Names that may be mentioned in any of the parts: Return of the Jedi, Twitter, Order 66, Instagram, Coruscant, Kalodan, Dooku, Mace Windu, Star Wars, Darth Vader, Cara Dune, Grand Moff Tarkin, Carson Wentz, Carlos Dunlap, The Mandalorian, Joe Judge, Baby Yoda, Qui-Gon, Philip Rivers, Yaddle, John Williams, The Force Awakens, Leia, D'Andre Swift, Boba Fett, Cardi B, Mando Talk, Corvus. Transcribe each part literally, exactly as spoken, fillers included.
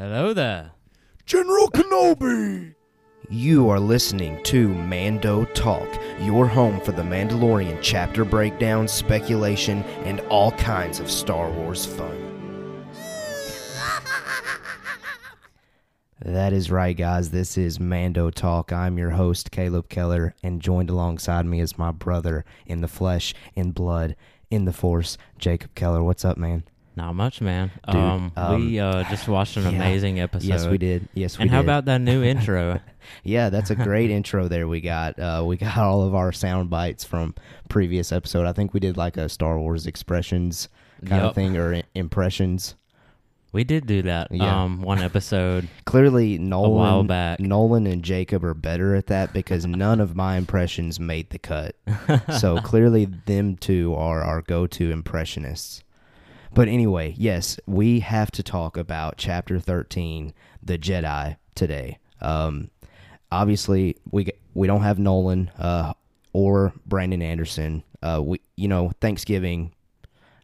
Hello there. General Kenobi! You are listening to Mando Talk, your home for The Mandalorian chapter breakdowns, speculation, and all kinds of Star Wars fun. That is right, guys. This is Mando Talk. I'm your host, Caleb Keller, and joined alongside me is my brother in the flesh, in blood, in the force, Jacob Keller. What's up, man? Not much, man. Dude, um, um, we uh, just watched an yeah, amazing episode. Yes, we did. Yes, we and did. And how about that new intro? Yeah, that's a great intro there we got. Uh, we got all of our sound bites from previous episode. I think we did like a Star Wars expressions kind yep. of thing or I- impressions. We did do that. Yeah. Um, one episode. Clearly, Nolan, a while back. Nolan and Jacob are better at that because none of my impressions made the cut. So clearly them two are our go-to impressionists. But anyway, yes, we have to talk about Chapter thirteen, The Jedi, today. Um, obviously, we we don't have Nolan uh, or Brandon Anderson. Uh, we you know Thanksgiving,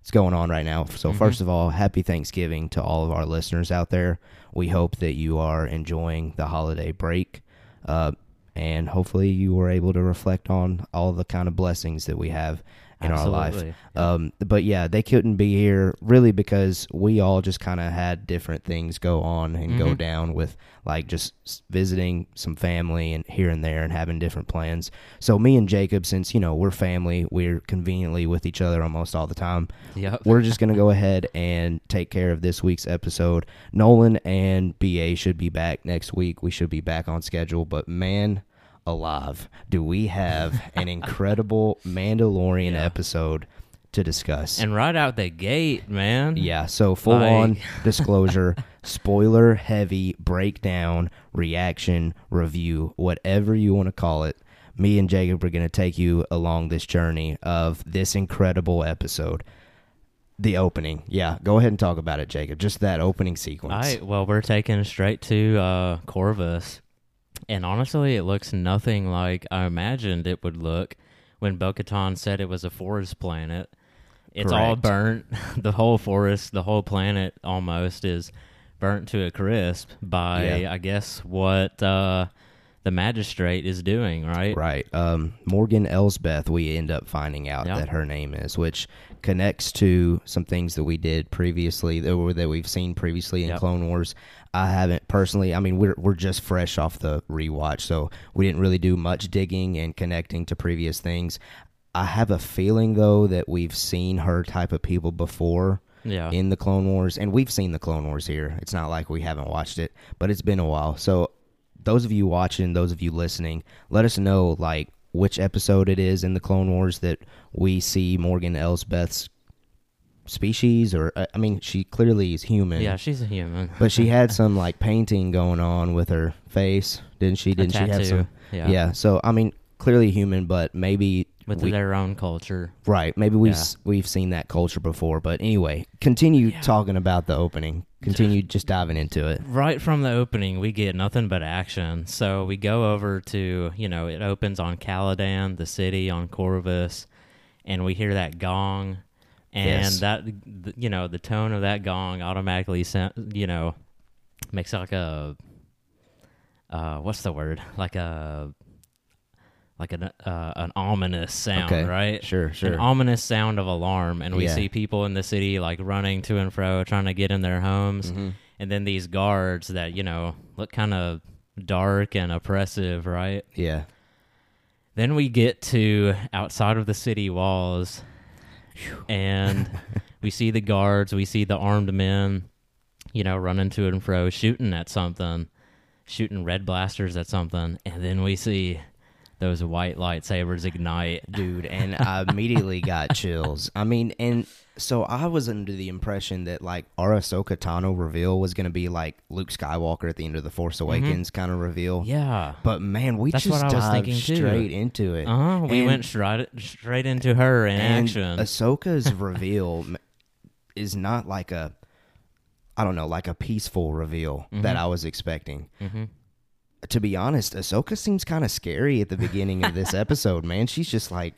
it's going on right now. So mm-hmm. First of all, happy Thanksgiving to all of our listeners out there. We hope that you are enjoying the holiday break, uh, and hopefully you were able to reflect on all the kind of blessings that we have in Absolutely. our life. Yeah. Um, but yeah, they couldn't be here really because we all just kind of had different things go on and mm-hmm. go down with like just visiting some family and here and there and having different plans. So me and Jacob, since, you know, we're family, we're conveniently with each other almost all the time. Yep. We're just going to go ahead and take care of this week's episode. Nolan and B A should be back next week. We should be back on schedule, but man, alive, do we have an incredible Mandalorian yeah. episode to discuss. And right out the gate, man. Yeah, so full like. on disclosure, spoiler heavy breakdown, reaction, review, whatever you want to call it. Me and Jacob are going to take you along this journey of this incredible episode. The opening. Yeah, go ahead and talk about it, Jacob. Just that opening sequence. All right, well, we're taking straight to uh, Corvus. And honestly, it looks nothing like I imagined it would look when Bo-Katan said it was a forest planet. It's Correct. all burnt. The whole forest, the whole planet almost is burnt to a crisp by, yeah. I guess, what uh, the magistrate is doing, right? Right. Um, Morgan Elsbeth, we end up finding out yeah. that her name is, which connects to some things that we did previously or that we've seen previously in yep. Clone Wars. I haven't personally, I mean, we're we're just fresh off the rewatch, so we didn't really do much digging and connecting to previous things. I have a feeling, though, that we've seen her type of people before yeah. in the Clone Wars, and we've seen the Clone Wars here. It's not like we haven't watched it, but it's been a while. So those of you watching, those of you listening, let us know, like, which episode it is in the Clone Wars that we see Morgan Elsbeth's species, or I mean, she clearly is human. Yeah, she's a human. But she had some like painting going on with her face, didn't she? Didn't she have some? Yeah. yeah. So I mean, clearly human, but maybe with we, their own culture, right? Maybe we've yeah. we've seen that culture before. But anyway, continue yeah. talking about the opening. Continue just diving into it. Right from the opening, we get nothing but action. So we go over to, you know, it opens on Kalodan, the city on Corvus, and we hear that gong. And yes. that, you know, the tone of that gong automatically, you know, makes like a, uh, what's the word? Like a, like an uh, an ominous sound, okay. right? Sure, sure. An ominous sound of alarm. And we yeah. see people in the city like running to and fro, trying to get in their homes. Mm-hmm. And then these guards that, you know, look kind of dark and oppressive, right? Yeah. Then we get to outside of the city walls. And we see the guards, we see the armed men, you know, running to and fro, shooting at something, shooting red blasters at something. And then we see those white lightsabers ignite. Dude, and I immediately got chills. I mean, and so I was under the impression that, like, our Ahsoka Tano reveal was going to be, like, Luke Skywalker at the end of The Force Awakens mm-hmm. kind of reveal. Yeah. But, man, we That's just what I dived was thinking straight too. into it. Uh-huh. We and, went straight, straight into her in and action. Ahsoka's reveal is not like a, I don't know, like a peaceful reveal mm-hmm. that I was expecting. Mm-hmm. To be honest, Ahsoka seems kind of scary at the beginning of this episode, man. She's just like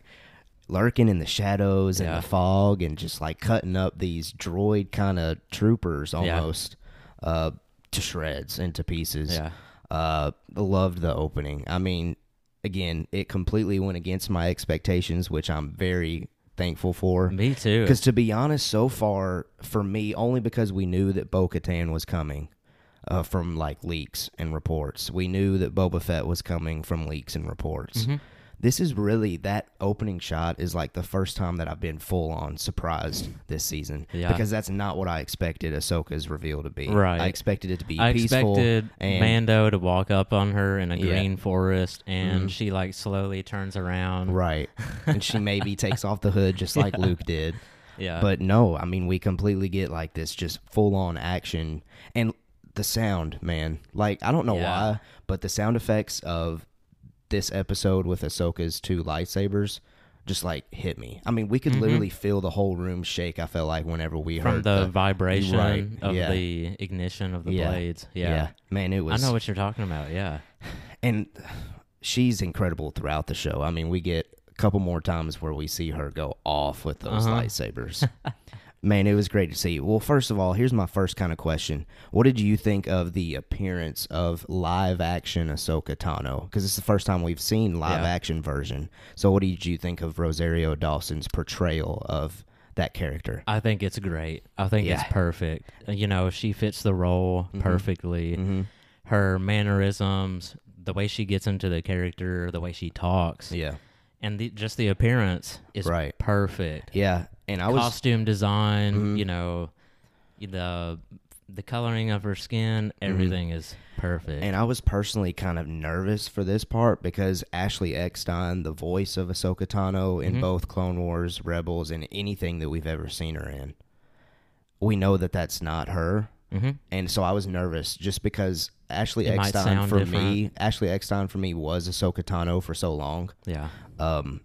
lurking in the shadows and yeah. the fog and just like cutting up these droid kind of troopers almost. Yeah. Uh, to shreds and to pieces. Yeah. Uh, loved the opening. I mean, again, it completely went against my expectations, which I'm very thankful for. Me too. Because to be honest, so far, for me, only because we knew that Bo-Katan was coming uh, from, like, leaks and reports. We knew that Boba Fett was coming from leaks and reports. Mm-hmm. This is really, that opening shot is like the first time that I've been full-on surprised this season. Yeah. Because that's not what I expected Ahsoka's reveal to be. Right. I expected it to be I peaceful. I expected and Mando to walk up on her in a green yeah. forest, and mm-hmm. she like slowly turns around. Right. And she maybe takes off the hood just like yeah. Luke did. Yeah. But no, I mean, we completely get like this just full-on action. And the sound, man. Like, I don't know yeah. why, but the sound effects of this episode with Ahsoka's two lightsabers just like hit me. I mean, we could mm-hmm. literally feel the whole room shake. I felt like whenever we From heard the, the vibration right, of yeah. the ignition of the yeah. blades. Yeah. yeah, man, it was. I know what you're talking about. Yeah, and she's incredible throughout the show. I mean, we get a couple more times where we see her go off with those uh-huh. lightsabers. Man, it was great to see. Well, first of all, here's my first kind of question. What did you think of the appearance of live-action Ahsoka Tano? Because it's the first time we've seen live-action yeah. version. So what did you think of Rosario Dawson's portrayal of that character? I think it's great. I think yeah. it's perfect. You know, she fits the role mm-hmm. perfectly. Mm-hmm. Her mannerisms, the way she gets into the character, the way she talks. Yeah. And the, just the appearance is right. perfect. Yeah. And I was, costume design, mm-hmm. you know, the the coloring of her skin, everything mm-hmm. is perfect. And I was personally kind of nervous for this part because Ashley Eckstein, the voice of Ahsoka Tano in mm-hmm. both Clone Wars, Rebels, and anything that we've ever seen her in, we know that that's not her. Mm-hmm. And so I was nervous just because Ashley it Eckstein for different. me, Ashley Eckstein for me was Ahsoka Tano for so long. Yeah. Um.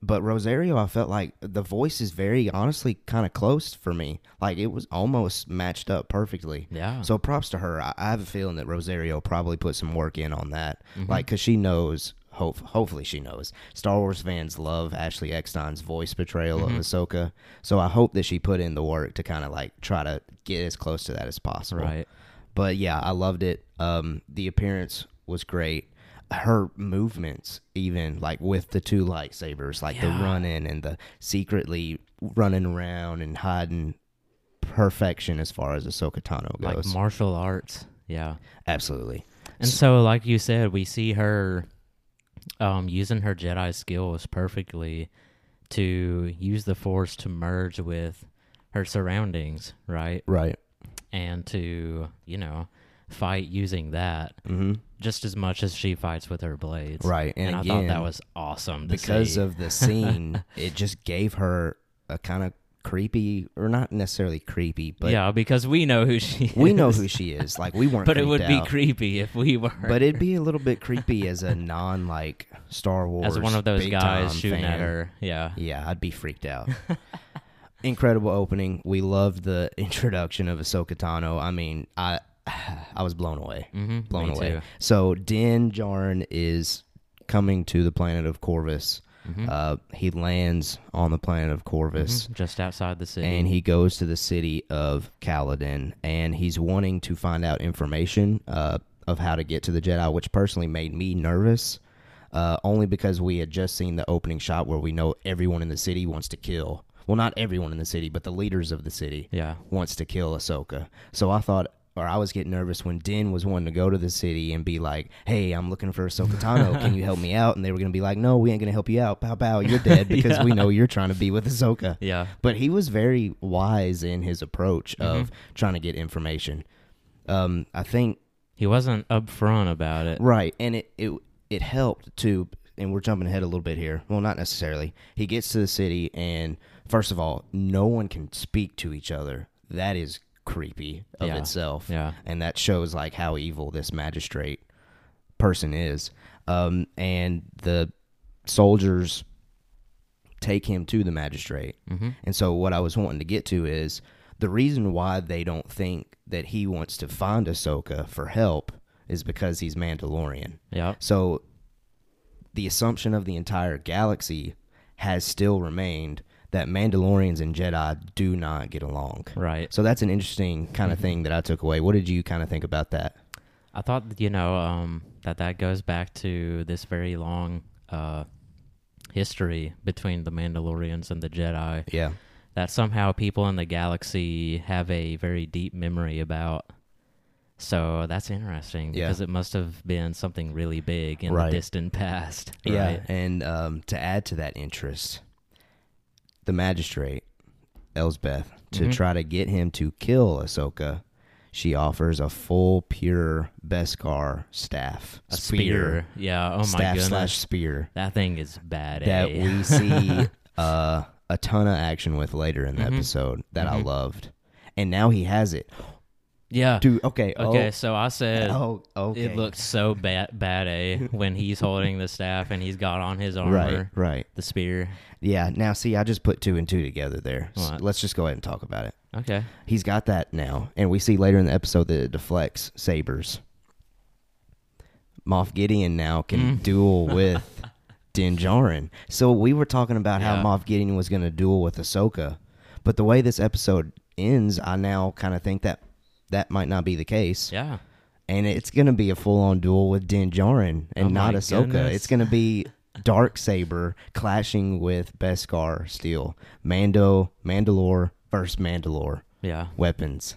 But Rosario, I felt like the voice is very, honestly, kind of close for me. Like, it was almost matched up perfectly. Yeah. So props to her. I, I have a feeling that Rosario probably put some work in on that. Mm-hmm. Like, because she knows, hope, hopefully she knows, Star Wars fans love Ashley Eckstein's voice portrayal mm-hmm. of Ahsoka. So I hope that she put in the work to kind of, like, try to get as close to that as possible. Right. But, yeah, I loved it. Um, the appearance was great. Her movements, even like with the two lightsabers, like yeah. the running and the secretly running around and hiding, perfection as far as Ahsoka Tano goes. Like martial arts, yeah, absolutely. And so, so like you said, we see her um, using her Jedi skills perfectly to use the Force to merge with her surroundings, right? Right, and to you know. fight using that mm-hmm. just as much as she fights with her blades. Right. And, and again, I thought that was awesome to because see. of the scene, it just gave her a kind of creepy, or not necessarily creepy, but yeah, because we know who she is. We know who she is. Like, we weren't But it would out. be creepy if we were. But it'd be a little bit creepy as a non, like, Star Wars as one of those guys shooting fan. at her. Yeah. Yeah, I'd be freaked out. Incredible opening. We loved the introduction of Ahsoka Tano. I mean, I... I was blown away. Mm-hmm, blown away. Too. So Din Djarin is coming to the planet of Corvus. Mm-hmm. Uh, he lands on the planet of Corvus. Mm-hmm, just outside the city. And he goes to the city of Kalodan. And he's wanting to find out information uh, of how to get to the Jedi, which personally made me nervous. Uh, only because we had just seen the opening shot where we know everyone in the city wants to kill. Well, not everyone in the city, but the leaders of the city yeah. wants to kill Ahsoka. So I thought... Or I was getting nervous when Din was wanting to go to the city and be like, hey, I'm looking for Ahsoka Tano. Can you help me out? And they were going to be like, no, we ain't going to help you out. Pow, pow, you're dead because yeah. we know you're trying to be with Ahsoka. Yeah. But he was very wise in his approach of mm-hmm. trying to get information. Um, I think... He wasn't upfront about it. Right. And it, it, it helped to... And we're jumping ahead a little bit here. Well, not necessarily. He gets to the city and, first of all, no one can speak to each other. That is creepy of yeah. itself yeah and that shows like how evil this magistrate person is um and the soldiers take him to the magistrate mm-hmm. and so what I was wanting to get to is the reason why they don't think that he wants to find Ahsoka for help is because he's Mandalorian. Yeah so the assumption of the entire galaxy has still remained that Mandalorians and Jedi do not get along. Right. So that's an interesting kind of thing that I took away. What did you kind of think about that? I thought, you know, um, that that goes back to this very long uh, history between the Mandalorians and the Jedi. Yeah. That somehow people in the galaxy have a very deep memory about. So that's interesting because yeah. it must have been something really big in right. the distant past. Right? Yeah, and um, to add to that interest, the magistrate, Elsbeth, to mm-hmm. try to get him to kill Ahsoka, she offers a full, pure Beskar staff. A spear. spear. Yeah, oh my staff goodness. Staff slash spear. That thing is bad. That eh? we see uh, a ton of action with later in the mm-hmm. episode that mm-hmm. I loved. And now he has it. Yeah. Dude, okay. Okay, oh, so I said oh, okay. it looked so bad, bad eh, when he's holding the staff and he's got on his armor. Right, right. The spear. Yeah, now see, I just put two and two together there. So let's just go ahead and talk about it. Okay. He's got that now, and we see later in the episode that it deflects sabers. Moff Gideon now can mm. duel with Din Djarin. So we were talking about yeah. how Moff Gideon was going to duel with Ahsoka, but the way this episode ends, I now kind of think that That might not be the case. Yeah. And it's going to be a full-on duel with Din Djarin and oh not Ahsoka. Goodness. It's going to be Darksaber clashing with Beskar steel. Mando, Mandalore versus Mandalore. Yeah. Weapons.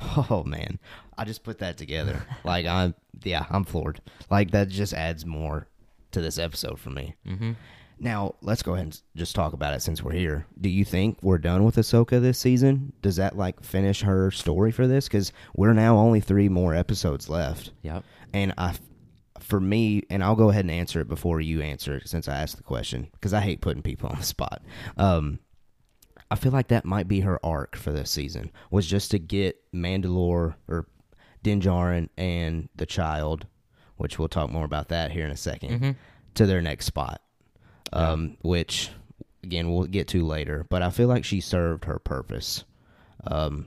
Oh, man. I just put that together. Like, I'm, yeah, I'm floored. Like, that just adds more to this episode for me. Mm-hmm. Now, let's go ahead and just talk about it since we're here. Do you think we're done with Ahsoka this season? Does that, like, finish her story for this? Because we're now only three more episodes left. Yep. And I, for me, and I'll go ahead and answer it before you answer it since I asked the question, because I hate putting people on the spot. Um, I feel like that might be her arc for this season, was just to get Mandalore or Din Djarin and the child, which we'll talk more about that here in a second, mm-hmm. to their next spot. Yeah. Um, which again we'll get to later, but I feel like she served her purpose, um,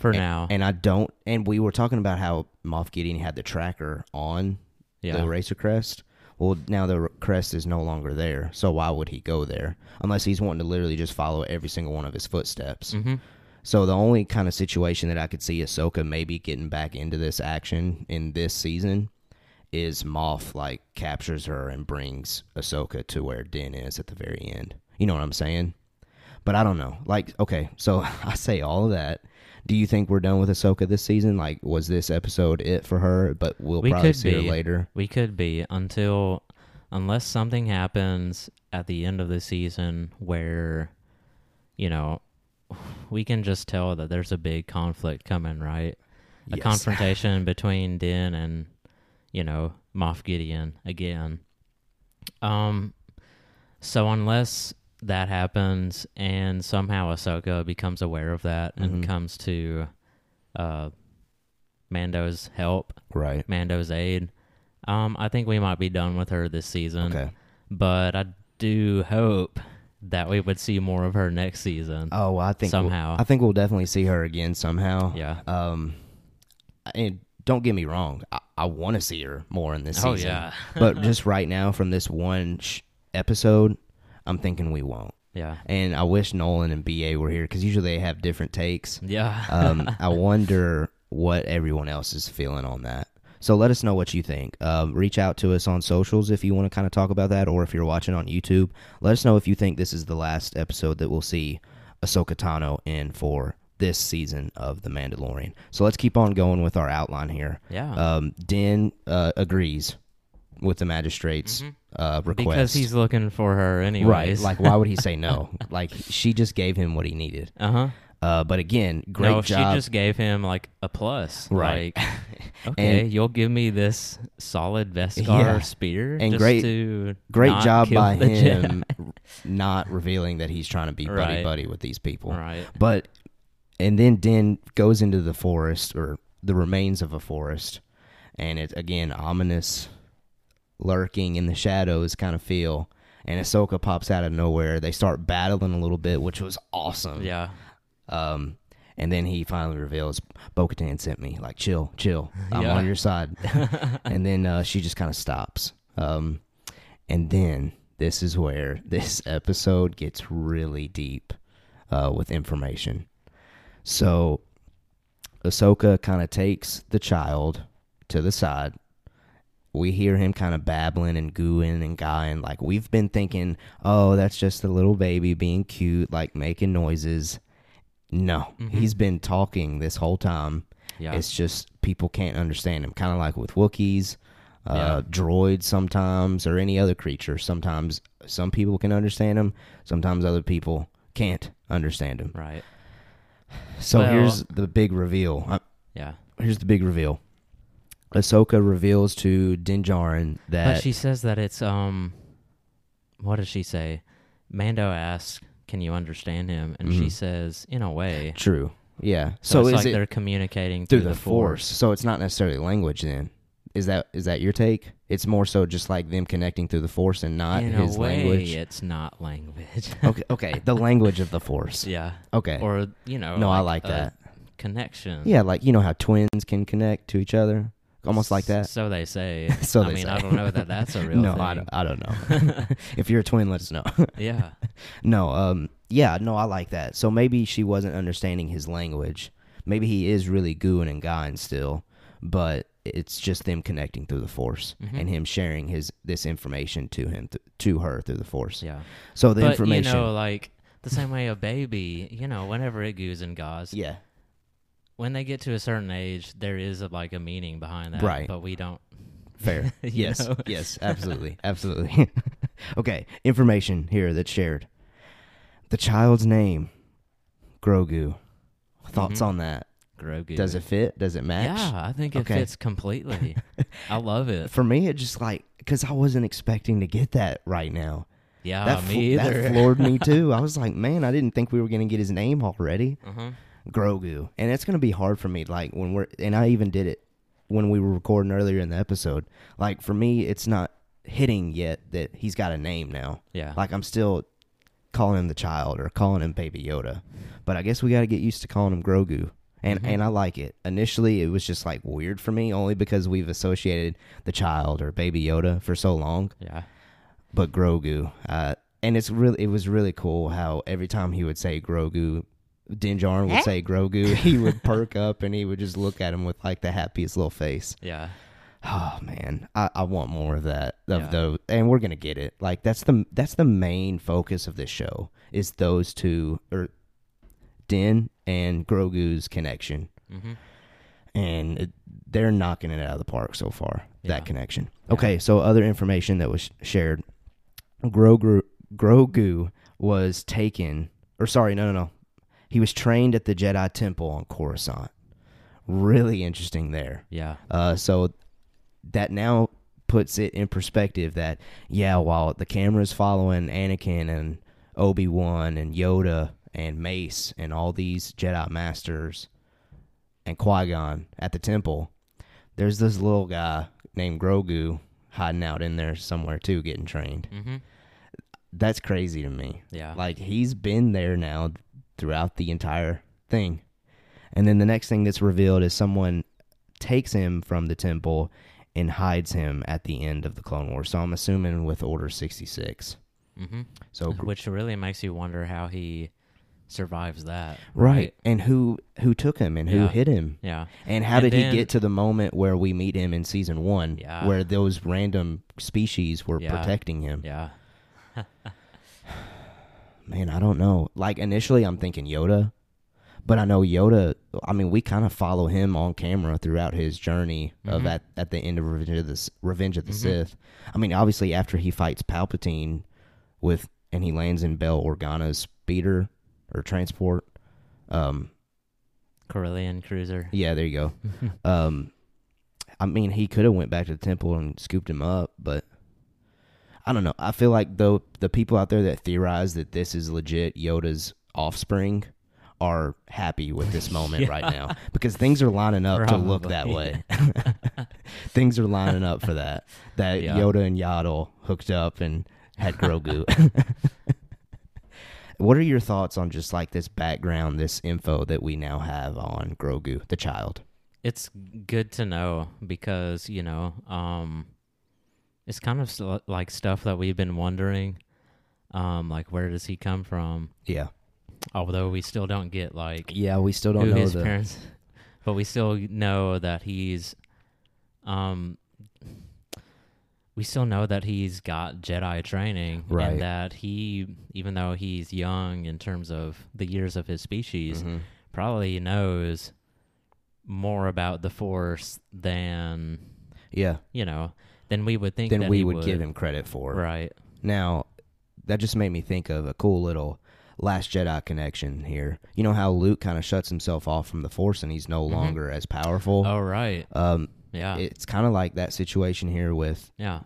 for and, now. And I don't. And we were talking about how Moff Gideon had the tracker on yeah. the Racer Crest. Well, now the crest is no longer there, so why would he go there unless he's wanting to literally just follow every single one of his footsteps? Mm-hmm. So the only kind of situation that I could see Ahsoka maybe getting back into this action in this season is Moff, like, captures her and brings Ahsoka to where Din is at the very end. You know what I'm saying? But I don't know. Like, okay, so I say all of that. Do you think we're done with Ahsoka this season? Like, was this episode it for her? But we'll we probably see be. her later. We could be, until, unless something happens at the end of the season where, you know, we can just tell that there's a big conflict coming, right? A yes. confrontation between Din and, you know, Moff Gideon again. Um, so unless that happens and somehow Ahsoka becomes aware of that mm-hmm. and comes to uh, Mando's help, right? Mando's aid, um, I think we might be done with her this season. Okay. But I do hope that we would see more of her next season. Oh, I think somehow. We'll, I think we'll definitely see her again somehow. Yeah. Um, and don't get me wrong. I, I want to see her more in this oh, season. Yeah. But just right now, from this one sh- episode, I'm thinking we won't. Yeah. And I wish Nolan and B A were here, because usually they have different takes. Yeah. um, I wonder what everyone else is feeling on that. So let us know what you think. Um, reach out to us on socials if you want to kind of talk about that, or if you're watching on YouTube. Let us know if you think this is the last episode that we'll see Ahsoka Tano in for this season of The Mandalorian. So let's keep on going with our outline here. Yeah. Um, Din uh, agrees with the magistrate's mm-hmm. uh, request. Because he's looking for her anyways. Right. Like, why would he say no? Like, she just gave him what he needed. Uh-huh. Uh, but again, great no, job. She just gave him, like, a plus. Right. Like, okay, and you'll give me this solid Beskar yeah. spear and just great, to Great not job kill by the him Jedi. Not revealing that he's trying to be buddy-buddy right. with these people. Right. But And then Din goes into the forest, or the remains of a forest, and it's, again, ominous, lurking in the shadows kind of feel, and Ahsoka pops out of nowhere. They start battling a little bit, which was awesome. Yeah. Um, and then he finally reveals, Bo-Katan sent me, like, chill, chill, I'm yeah. on your side. And then uh, she just kind of stops. Um, and then this is where this episode gets really deep uh, with information. So Ahsoka kind of takes the child to the side. We hear him kind of babbling and gooing and guying. Like, we've been thinking, oh, that's just the little baby being cute, like making noises. No, mm-hmm. He's been talking this whole time. Yeah. It's just people can't understand him. Kind of like with Wookiees, uh, yeah. droids sometimes, or any other creature. Sometimes some people can understand him. Sometimes other people can't understand him. Right. So well, here's the big reveal. I, yeah. Here's the big reveal. Ahsoka reveals to Din Djarin that... But she says that it's, um... what does she say? Mando asks, can you understand him? And mm-hmm. she says, in a way. True, yeah. So, so it's is like it they're communicating through, through the, the force. force. So it's not necessarily language then. Is that is that your take? It's more so just like them connecting through the force and not in his way, language? In a way, it's not language. okay, okay, the language of the force. Yeah. Okay. Or, you know... No, like I like that. Connection. Yeah, like, you know how twins can connect to each other? Almost like that. So they say. so they I mean, say. I don't know that that's a real no, thing. No, I don't, I don't know. If you're a twin, let us know. yeah. No, um, yeah, no, I like that. So maybe she wasn't understanding his language. Maybe he is really gooing and guying still, but it's just them connecting through the force mm-hmm. and him sharing his this information to him, th- to her through the force. Yeah. So the but, information. you know, like the same way a baby, you know, whenever it goos and gaws. Yeah. When they get to a certain age, there is a, like a meaning behind that, right. but we don't. Fair. yes. know? yes. Absolutely. Absolutely. okay. Information here that's shared. The child's name, Grogu. Thoughts mm-hmm. on that? Grogu. Does it fit? Does it match? Yeah, I think it okay. fits completely. I love it. For me, it just like because I wasn't expecting to get that right now. Yeah, that me fl- either. That floored me too. I was like, man, I didn't think we were going to get his name already. Mm-hmm. Grogu, and it's going to be hard for me, like, when we're, and I even did it when we were recording earlier in the episode, like, for me, it's not hitting yet that he's got a name now. Yeah. Like, I'm still calling him the child or calling him Baby Yoda, but I guess we got to get used to calling him Grogu, and, mm-hmm. and I like it. Initially, it was just, like, weird for me, only because we've associated the child or Baby Yoda for so long. Yeah. But Grogu, uh, and it's really, it was really cool how every time he would say Grogu, Din Djarin would eh? say Grogu. He would perk up and he would just look at him with like the happiest little face. Yeah. Oh man, I, I want more of that. Of yeah. those, and we're gonna get it. Like that's the that's the main focus of this show is those two or Din and Grogu's connection, mm-hmm. and it, they're knocking it out of the park so far. Yeah. That connection. Yeah. Okay, so other information that was shared. Grogu Grogu was taken, or sorry, no, no, no. He was trained at the Jedi Temple on Coruscant. Really interesting there. Yeah. Uh, so that now puts it in perspective that, yeah, while the camera's following Anakin and Obi-Wan and Yoda and Mace and all these Jedi Masters and Qui-Gon at the temple, there's this little guy named Grogu hiding out in there somewhere too getting trained. Mm-hmm. That's crazy to me. Yeah. Like, he's been there now throughout the entire thing. And then the next thing that's revealed is someone takes him from the temple and hides him at the end of the Clone Wars. So I'm assuming with Order sixty-six. Mm-hmm. So, which really makes you wonder how he survives that. Right. right. And who who took him and who yeah. hid him. Yeah. And how and did then, he get to the moment where we meet him in season one yeah. where those random species were yeah. protecting him. Yeah. Man, I don't know. Like, initially, I'm thinking Yoda. But I know Yoda, I mean, we kind of follow him on camera throughout his journey mm-hmm. of at, at the end of Revenge of the, Revenge of the mm-hmm. Sith. I mean, obviously, after he fights Palpatine with, and he lands in Bail Organa's speeder or transport. Um, Corellian Cruiser. Yeah, there you go. um, I mean, he could have went back to the temple and scooped him up, but... I don't know. I feel like though the people out there that theorize that this is legit Yoda's offspring are happy with this moment yeah. right now because things are lining up Probably. to look that way. Things are lining up for that. That yeah. Yoda and Yaddle hooked up and had Grogu. What are your thoughts on just like this background, this info that we now have on Grogu, the child? It's good to know because, you know, um, It's kind of sl- like stuff that we've been wondering, um, like where does he come from? Yeah. Although we still don't get like yeah, we still don't who know his the... parents, but we still know that he's, um, we still know that he's got Jedi training, right. And that he, even though he's young in terms of the years of his species, mm-hmm. probably knows more about the Force than yeah, you know, than we would think. Than that we he would, would give him credit for, right? Now, that just made me think of a cool little Last Jedi connection here. You know how Luke kind of shuts himself off from the Force and he's no mm-hmm. longer as powerful? Oh, right. Um, yeah. It's kind of like that situation here with yeah.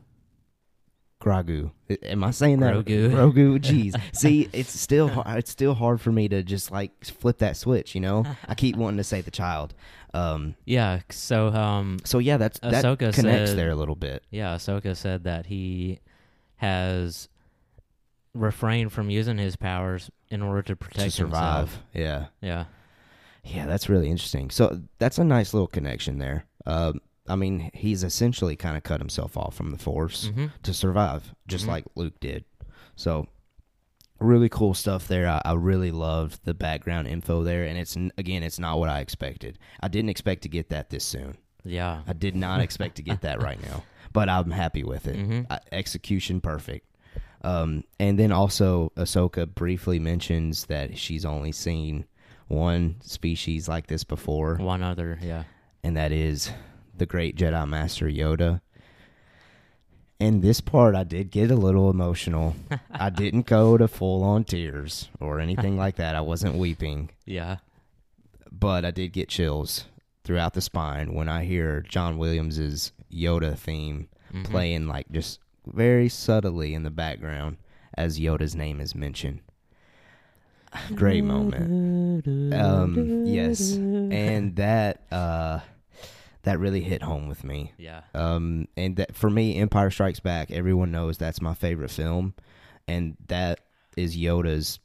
Grogu. Am I saying that? Grogu. Grogu, jeez. See, it's still, it's still hard for me to just like flip that switch, you know? I keep wanting to say the child. Um, yeah, so... Um, so, yeah, that's, that Ahsoka connects said, there a little bit. Yeah, Ahsoka said that he has refrained from using his powers in order to protect to survive. Himself. Yeah. Yeah. Yeah, that's really interesting. So that's a nice little connection there. Uh, I mean, he's essentially kind of cut himself off from the Force mm-hmm. to survive, just mm-hmm. like Luke did. So really cool stuff there. I, I really loved the background info there. And it's, again, it's not what I expected. I didn't expect to get that this soon. Yeah. I did not expect to get that right now, but I'm happy with it. Mm-hmm. I, execution perfect. Um, and then also Ahsoka briefly mentions that she's only seen one species like this before. One other, yeah. And that is the great Jedi Master Yoda. And this part I did get a little emotional. I didn't go to full-on tears or anything like that. I wasn't weeping. Yeah. But I did get chills throughout the spine when I hear John Williams' Yoda theme mm-hmm. playing like just... very subtly in the background as Yoda's name is mentioned. Great moment. Um, yes. And that uh, that really hit home with me. Yeah. Um, and that, for me, Empire Strikes Back, everyone knows that's my favorite film. And that is Yoda's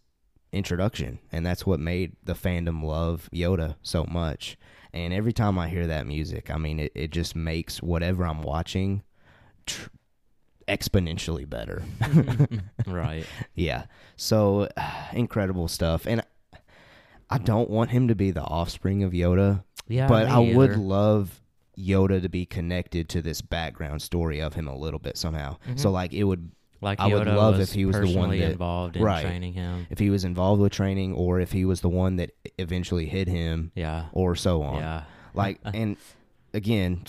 introduction. And that's what made the fandom love Yoda so much. And every time I hear that music, I mean, it, it just makes whatever I'm watching... Tr- exponentially better. Right. Yeah. So uh, incredible stuff. And I don't want him to be the offspring of Yoda. Yeah. But I either. would love Yoda to be connected to this background story of him a little bit somehow. Mm-hmm. So like it would like I Yoda would love if he was the one that involved in right, training him. If he was involved with training or if he was the one that eventually hit him. Yeah. Or so on. Yeah. Like and again,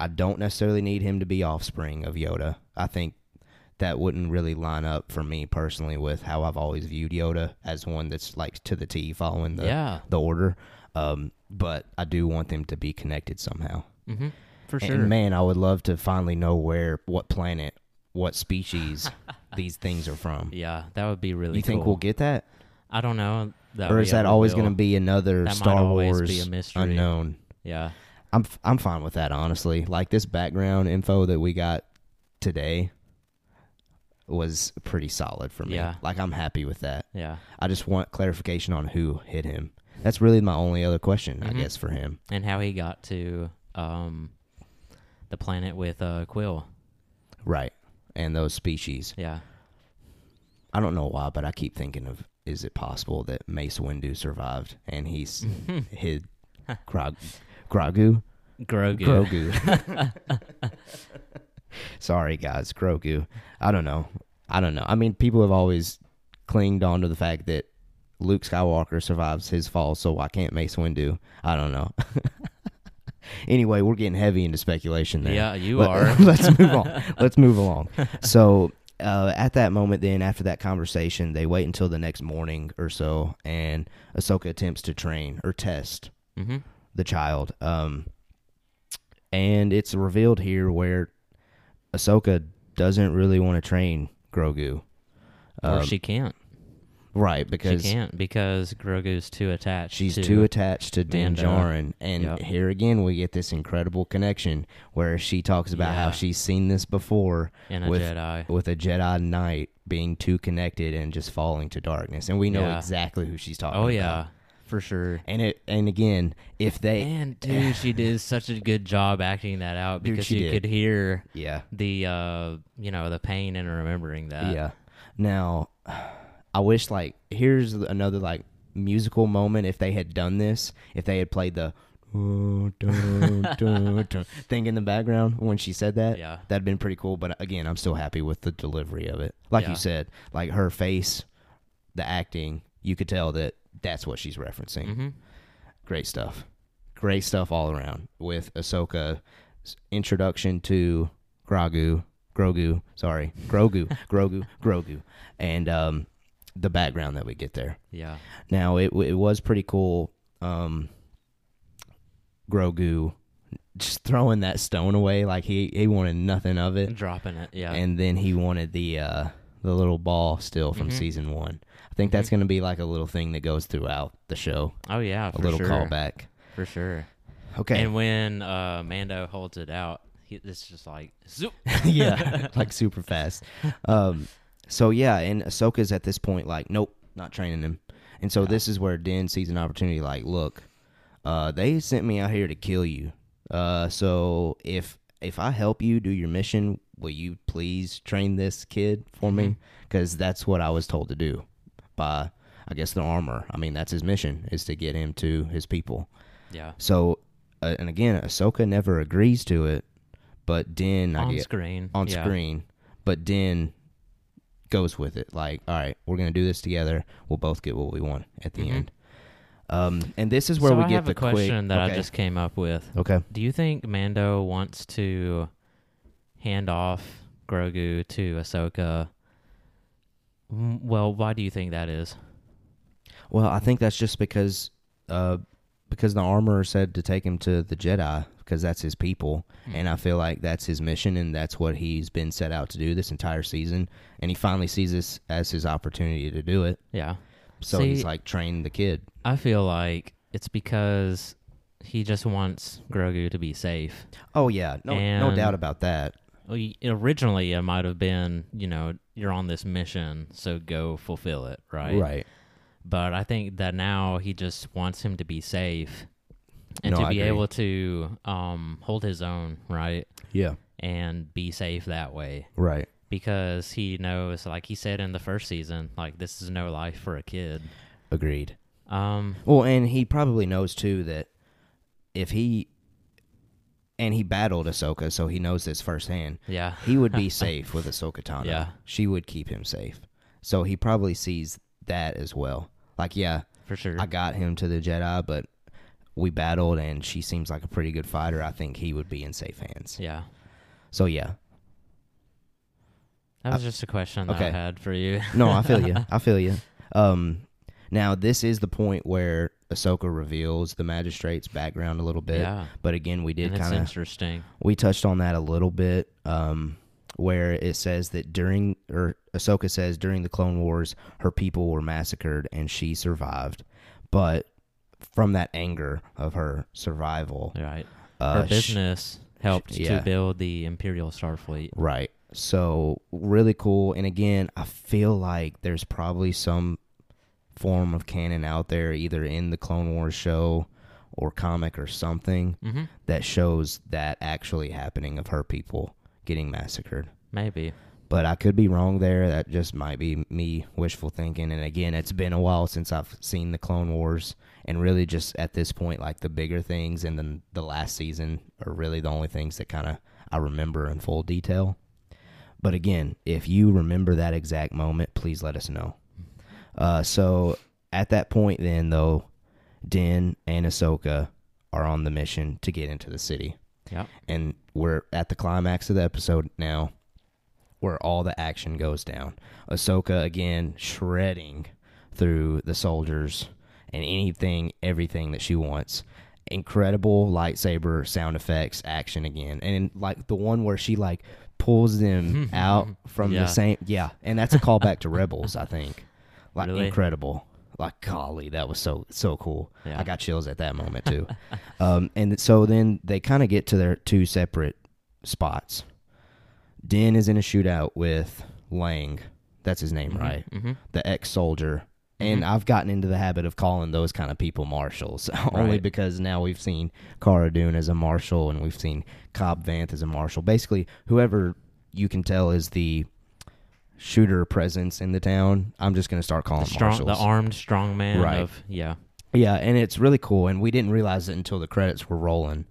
I don't necessarily need him to be offspring of Yoda. I think that wouldn't really line up for me personally with how I've always viewed Yoda as one that's like to the T following the yeah. the order. Um, but I do want them to be connected somehow. Mm-hmm. For sure. And man, I would love to finally know where, what planet, what species these things are from. Yeah, that would be really cool. You think cool. we'll get that? I don't know. That or is that always going to be another that Star Wars be a mystery. Unknown? Yeah. I'm f- I'm fine with that, honestly. Like, this background info that we got today was pretty solid for me. Yeah. Like, I'm happy with that. Yeah. I just want clarification on who hit him. That's really my only other question, mm-hmm. I guess, for him. And how he got to um, the planet with uh, Quill. Right. And those species. Yeah. I don't know why, but I keep thinking of, is it possible that Mace Windu survived and he's hid Grog... Grogu? Grogu. Grogu. Sorry, guys. Grogu. I don't know. I don't know. I mean, people have always clinged on to the fact that Luke Skywalker survives his fall, so why can't Mace Windu? I don't know. Anyway, we're getting heavy into speculation there. Yeah, you Let, are. Let's move on. Let's move along. So uh, at that moment then, after that conversation, they wait until the next morning or so, and Ahsoka attempts to train or test. Mm-hmm. The child, um, and it's revealed here where Ahsoka doesn't really want to train Grogu, um, or she can't, right? Because she can't because Grogu's too attached. She's to too attached to Din Djarin, and yep. Here again we get this incredible connection where she talks about yeah. how she's seen this before in a with, Jedi. with a Jedi Knight being too connected and just falling to darkness, and we know yeah. exactly who she's talking. Oh, about. Oh yeah. for sure. And it, and again, if they and dude, she did such a good job acting that out because dude, she you did. could hear yeah. the uh, you know, the pain in remembering that. Yeah. Now, I wish like here's another like musical moment. If they had done this, if they had played the oh, dun, dun, dun, thing in the background when she said that, yeah, that'd been pretty cool. But again, I'm still happy with the delivery of it. Like yeah. you said, like her face, the acting, you could tell that that's what she's referencing. Mm-hmm. Great stuff. Great stuff all around with Ahsoka's introduction to Grogu, Grogu, sorry, Grogu, Grogu, Grogu, and um, the background that we get there. Yeah. Now, it it was pretty cool. Um, Grogu just throwing that stone away, like he, he wanted nothing of it. Dropping it, yeah. And then he wanted the uh, the little ball still from mm-hmm. season one. I think mm-hmm. that's going to be like a little thing that goes throughout the show. Oh, yeah, for sure. A little callback. For sure. Okay. And when uh, Mando holds it out, he, it's just like, zoop. Yeah, like super fast. Um, so, yeah, and Ahsoka's at this point like, nope, not training him. And so yeah. this is where Din sees an opportunity like, look, uh, they sent me out here to kill you. Uh, so if if I help you do your mission, will you please train this kid for mm-hmm. me? Because that's what I was told to do by, I guess, the armor. I mean, that's his mission, is to get him to his people. Yeah. So, uh, and again, Ahsoka never agrees to it, but Din... On I get, screen. On yeah. screen. But Din goes with it. Like, all right, we're going to do this together. We'll both get what we want at the mm-hmm. end. Um, and this is where so we I get the quick... I have a question that okay. I just came up with. Okay. Do you think Mando wants to hand off Grogu to Ahsoka? Well, why do you think that is? Well, I think that's just because... Uh, because the armorer said to take him to the Jedi because that's his people, mm. and I feel like that's his mission and that's what he's been set out to do this entire season, and he finally sees this as his opportunity to do it. Yeah. So See, he's like, train the kid. I feel like it's because he just wants Grogu to be safe. Oh, yeah. No, no doubt about that. Originally, it might have been, you know, you're on this mission, so go fulfill it, right? Right. But I think that now he just wants him to be safe and no, to I be agree. able to um, hold his own, right? Yeah. And be safe that way. Right. Because he knows, like he said in the first season, like, this is no life for a kid. Agreed. Um, well, and he probably knows, too, that if he... And he battled Ahsoka, so he knows this firsthand. Yeah. He would be safe with Ahsoka Tano. Yeah. She would keep him safe. So he probably sees that as well. Like, yeah, for sure. I got him to the Jedi, but we battled, and she seems like a pretty good fighter. I think he would be in safe hands. Yeah. So, yeah. That was I, just a question okay. that I had for you. No, I feel you. I feel you. Um, now, this is the point where Ahsoka reveals the Magistrate's background a little bit. Yeah. But, again, we did kind of... interesting. We touched on that a little bit, um, where it says that during... or. Ahsoka says during the Clone Wars, her people were massacred and she survived. But from that anger of her survival... Right. Uh, her business she, helped she, yeah. to build the Imperial Starfleet. Right. So, really cool. And again, I feel like there's probably some form of canon out there, either in the Clone Wars show or comic or something, mm-hmm. that shows that actually happening of her people getting massacred. Maybe. But I could be wrong there. That just might be me wishful thinking. And again, it's been a while since I've seen the Clone Wars. And really just at this point, like the bigger things and then the last season are really the only things that kind of I remember in full detail. But again, if you remember that exact moment, please let us know. Uh, so at that point then, though, Din and Ahsoka are on the mission to get into the city. Yep. And we're at the climax of the episode now, where all the action goes down. Ahsoka, again, shredding through the soldiers and anything, everything that she wants. Incredible lightsaber sound effects, action again. And, like, the one where she, like, pulls them out from yeah. the same... Yeah, and that's a callback to Rebels, I think. Like, really? Incredible. Like, golly, that was so so cool. Yeah. I got chills at that moment, too. um, and so then they kind of get to their two separate spots. Din is in a shootout with Lang, that's his name, mm-hmm, right? Mm-hmm. The ex-soldier, And mm-hmm. I've gotten into the habit of calling those kind of people marshals, right. only because now we've seen Cara Dune as a marshal, and we've seen Cobb Vanth as a marshal. Basically, whoever you can tell is the shooter presence in the town, I'm just going to start calling the strong, marshals. The armed strongman. Right. Of, yeah. Yeah, and it's really cool, and we didn't realize it until the credits were rolling.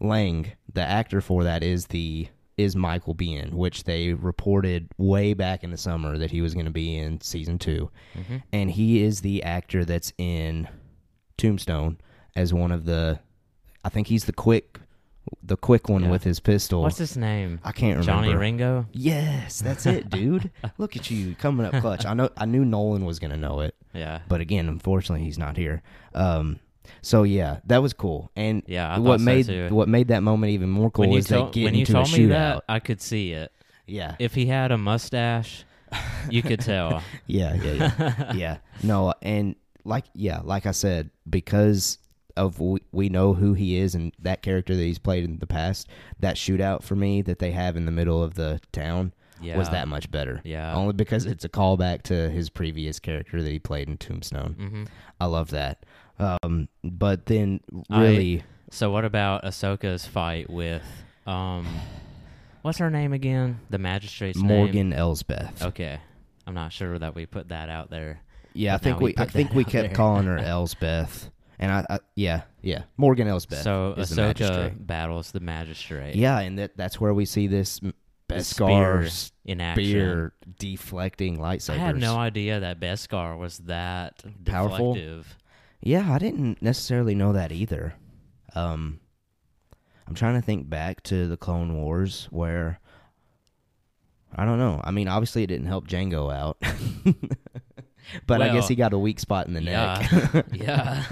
Lang, the actor for that, is the... is Michael Biehn, which they reported way back in the summer that he was going to be in season two. Mm-hmm. And he is the actor that's in Tombstone as one of the... I think he's the quick the quick one yeah. with his pistol. What's his name? I can't Johnny remember. Johnny Ringo? Yes, that's it, dude. Look at you, coming up clutch. I know. I knew Nolan was going to know it. Yeah. But again, unfortunately, he's not here. Um So yeah, that was cool, and yeah, what made so what made that moment even more cool is they get into a shootout. When you told me that, I could see it. Yeah, if he had a mustache, you could tell. yeah, yeah, yeah, yeah. No, and like yeah, like I said, because of we, we know who he is and that character that he's played in the past. That shootout for me that they have in the middle of the town yeah. was that much better. Yeah, only because it's a callback to his previous character that he played in Tombstone. Mm-hmm. I love that. Um, but then really, I, so what about Ahsoka's fight with, um, what's her name again? The magistrate's Morgan name? Morgan Elsbeth. Okay. I'm not sure that we put that out there. Yeah. I think we, I think we kept there. calling her Elsbeth and I, I, yeah, yeah. Morgan Elsbeth. So Ahsoka the battles the magistrate. Yeah. And that, that's where we see this Beskar spear, spear deflecting lightsabers. I had no idea that Beskar was that powerful. Deflective. Yeah, I didn't necessarily know that either. Um, I'm trying to think back to the Clone Wars where, I don't know. I mean, obviously it didn't help Jango out. But well, I guess he got a weak spot in the yeah, neck. yeah.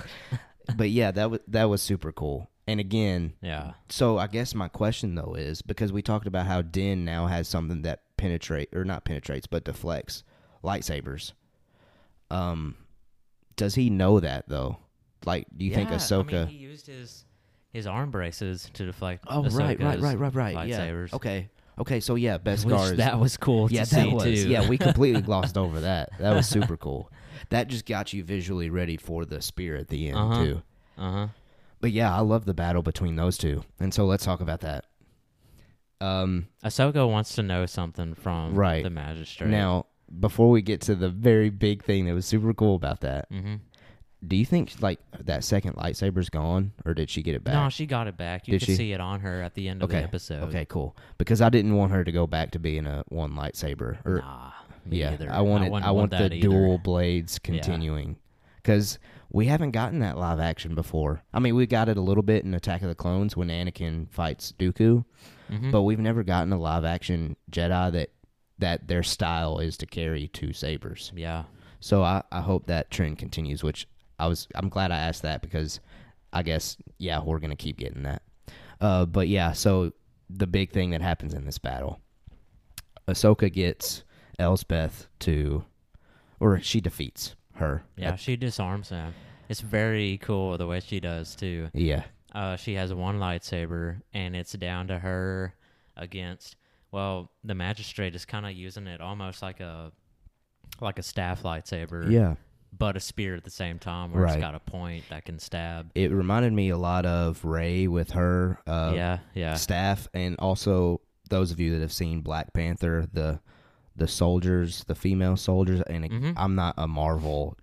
But yeah, that was, that was super cool. And again, yeah. so I guess my question, though, is because we talked about how Din now has something that penetrate or not penetrates, but deflects lightsabers. Um... Does he know that, though? Like, do you yeah, think Ahsoka... I mean, he used his, his arm braces to deflect oh, Ahsoka's right, right, right, right, right. lightsabers. Yeah. Okay, okay, so yeah, Beskar is... That was cool yeah, to that see, was. too. Yeah, we completely glossed over that. That was super cool. That just got you visually ready for the spear at the end, uh-huh. too. Uh-huh. But yeah, I love the battle between those two, and so let's talk about that. Um, Ahsoka wants to know something from right. the magistrate. Now... Before we get to the very big thing that was super cool about that, mm-hmm. do you think like that second lightsaber's gone, or did she get it back? No, she got it back. You did could she? see it on her at the end of okay. the episode. Okay, cool. Because I didn't want her to go back to being a one lightsaber. Or, nah, me yeah, either. I wanted. I, I want, want the either. dual blades continuing because yeah. we haven't gotten that live action before. I mean, we got it a little bit in Attack of the Clones when Anakin fights Dooku, mm-hmm. but we've never gotten a live action Jedi that. that their style is to carry two sabers. Yeah. So I, I hope that trend continues, which I was, I'm glad I asked that because I guess, yeah, we're going to keep getting that. Uh, but yeah, so the big thing that happens in this battle, Ahsoka gets Elsbeth to, or she defeats her. Yeah, At, she disarms him. It's very cool the way she does too. Yeah. Uh, she has one lightsaber and it's down to her against... Well, the magistrate is kind of using it almost like a like a staff lightsaber, yeah, but a spear at the same time where right. it's got a point that can stab. It reminded me a lot of Rey with her uh, yeah, yeah. staff, and also those of you that have seen Black Panther, the the soldiers, the female soldiers, and mm-hmm. I'm not a Marvel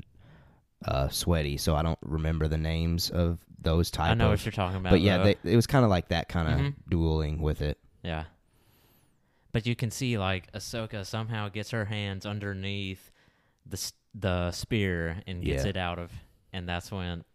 uh, sweaty, so I don't remember the names of those type of... I know of, what you're talking about. But yeah, they, it was kind of like that kind of mm-hmm. dueling with it. Yeah. But you can see, like, Ahsoka somehow gets her hands underneath the the spear and gets yeah. it out of, and that's when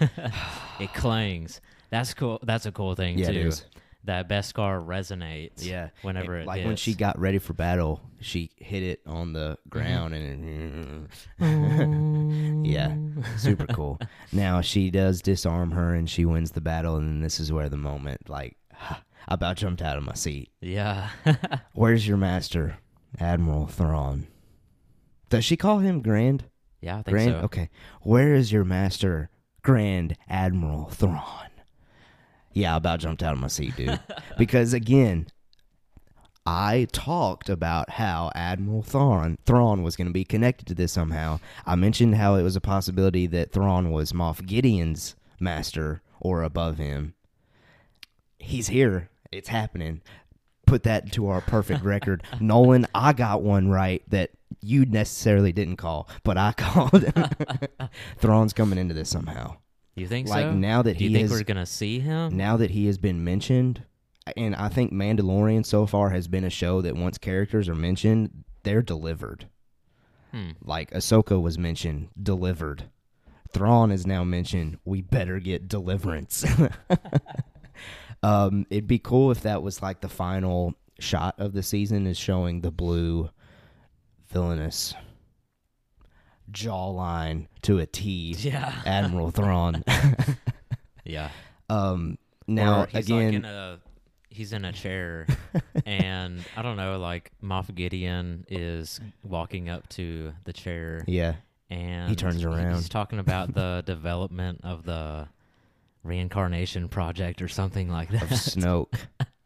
it clangs. That's cool. That's a cool thing, yeah, too. It is. That Beskar resonates yeah. whenever it, it Like, hits. When she got ready for battle, she hit it on the ground, and it, yeah, super cool. Now, she does disarm her, and she wins the battle, and this is where the moment, like, I about jumped out of my seat. Yeah. Where's your master, Admiral Thrawn? Does she call him Grand? Yeah, I think Grand? so. Okay. Where is your master, Grand Admiral Thrawn? Yeah, I about jumped out of my seat, dude. Because, again, I talked about how Admiral Thrawn, Thrawn was going to be connected to this somehow. I mentioned how it was a possibility that Thrawn was Moff Gideon's master or above him. He's here. It's happening. Put that into our perfect record. Nolan, I got one right that you necessarily didn't call, but I called. Thrawn's coming into this somehow. You think like, so? Like now that Do he you think is, we're gonna see him? Now that he has been mentioned, and I think Mandalorian so far has been a show that once characters are mentioned, they're delivered. Hmm. Like Ahsoka was mentioned, delivered. Thrawn is now mentioned. We better get deliverance. Um, it'd be cool if that was like the final shot of the season is showing the blue villainous jawline to a T, yeah. Admiral Thrawn. Yeah. Um, now, or he's again... Like in a, he's in a chair, and I don't know, like Moff Gideon is walking up to the chair. Yeah. And he turns around. He's talking about the development of the... reincarnation project or something like that. Of Snoke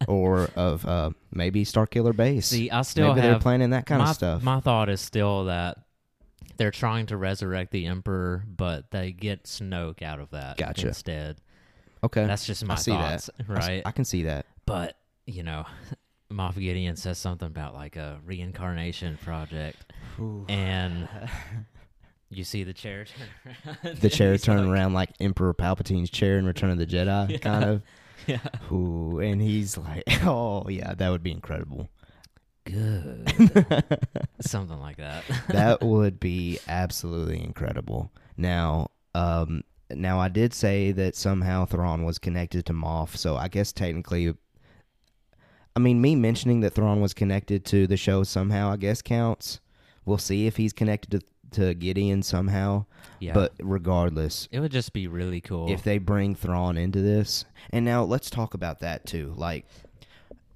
or of uh, maybe Starkiller Base. See, I still maybe have... they're planning that kind my, of stuff. My thought is still that they're trying to resurrect the Emperor, but they get Snoke out of that gotcha. Instead. Okay. That's just my I see thoughts, that. Right? I, I can see that. But, you know, Moff Gideon says something about like a reincarnation project. Ooh. And... You see the chair turn around. The chair turn like, around like Emperor Palpatine's chair in Return of the Jedi, yeah, kind of. Yeah. Ooh, and he's like, oh, yeah, that would be incredible. Good. Something like that. That would be absolutely incredible. Now, um, now I did say that somehow Thrawn was connected to Moff, so I guess technically, I mean, me mentioning that Thrawn was connected to the show somehow, I guess counts. We'll see if he's connected to to Gideon somehow, yeah. But regardless, it would just be really cool if they bring Thrawn into this. And now let's talk about that too, like,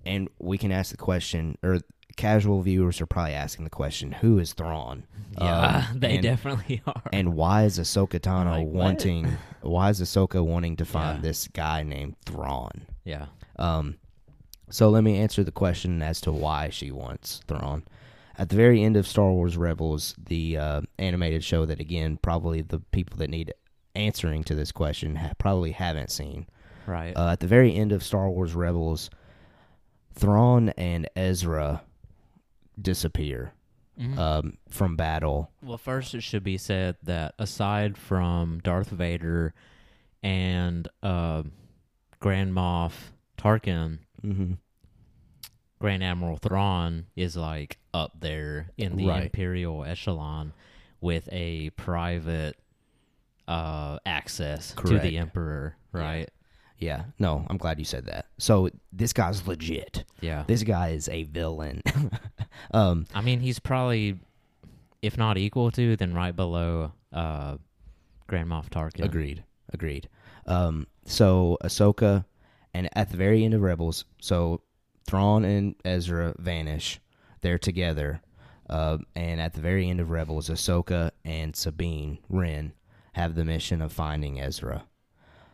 and we can ask the question, or casual viewers are probably asking the question, who is Thrawn? Yeah, um, they and, definitely are. And why is Ahsoka Tano like, wanting why is Ahsoka wanting to find yeah. this guy named Thrawn? Yeah. Um so let me answer the question as to why she wants Thrawn. At the very end of Star Wars Rebels, the uh, animated show that, again, probably the people that need answering to this question ha- probably haven't seen. Right. Uh, at the very end of Star Wars Rebels, Thrawn and Ezra disappear mm-hmm. um, from battle. Well, first it should be said that aside from Darth Vader and uh, Grand Moff Tarkin... Mm-hmm. Grand Admiral Thrawn is like up there in the right. Imperial echelon with a private uh, access Correct. To the Emperor, right? Yeah. yeah. No, I'm glad you said that. So this guy's legit. Yeah. This guy is a villain. um, I mean, he's probably, if not equal to, then right below uh, Grand Moff Tarkin. Agreed. Agreed. Um, so Ahsoka, and at the very end of Rebels, so... Thrawn and Ezra vanish. They're together. Uh, and at the very end of Rebels, Ahsoka and Sabine Wren have the mission of finding Ezra.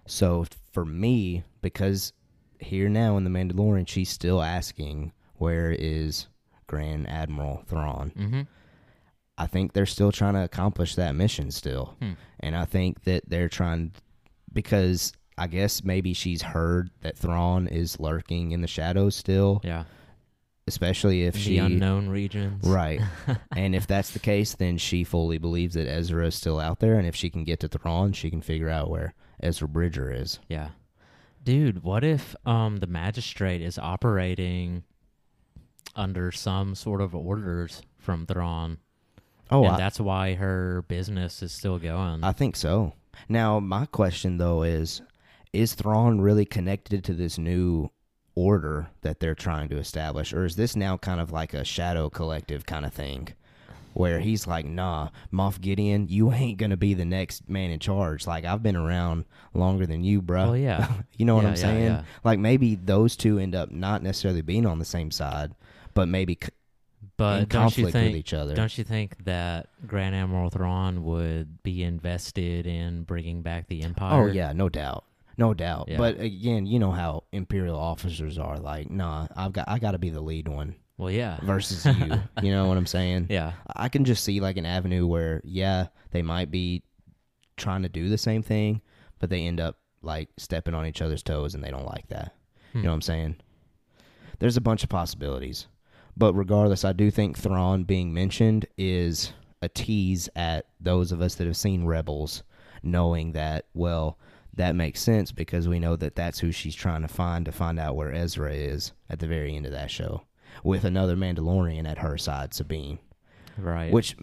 So for me, because here now in The Mandalorian, she's still asking, where is Grand Admiral Thrawn? Mm-hmm. I think they're still trying to accomplish that mission still. Hmm. And I think that they're trying, because... I guess maybe she's heard that Thrawn is lurking in the shadows still. Yeah. Especially if the she... The unknown regions. Right. And if that's the case, then she fully believes that Ezra is still out there, and if she can get to Thrawn, she can figure out where Ezra Bridger is. Yeah. Dude, what if um, the Magistrate is operating under some sort of orders from Thrawn? Oh, and I... that's why her business is still going. I think so. Now, my question, though, is... Is Thrawn really connected to this new order that they're trying to establish? Or is this now kind of like a shadow collective kind of thing where he's like, nah, Moff Gideon, you ain't going to be the next man in charge. Like, I've been around longer than you, bro. Oh, yeah. You know yeah, what I'm yeah, saying? Yeah. Like, maybe those two end up not necessarily being on the same side, but maybe c- but in conflict think, with each other. Don't you think that Grand Admiral Thrawn would be invested in bringing back the Empire? Oh, yeah, no doubt. No doubt, yeah. But again, you know how Imperial officers are. Like, nah, I've got, I got to be the lead one. Well, yeah. Versus you. You know what I'm saying? Yeah. I can just see like an avenue where, yeah, they might be trying to do the same thing, but they end up like stepping on each other's toes, and they don't like that. Hmm. You know what I'm saying? There's a bunch of possibilities. But regardless, I do think Thrawn being mentioned is a tease at those of us that have seen Rebels, knowing that, well, that makes sense because we know that that's who she's trying to find to find out where Ezra is at the very end of that show, with another Mandalorian at her side, Sabine. Right. Which,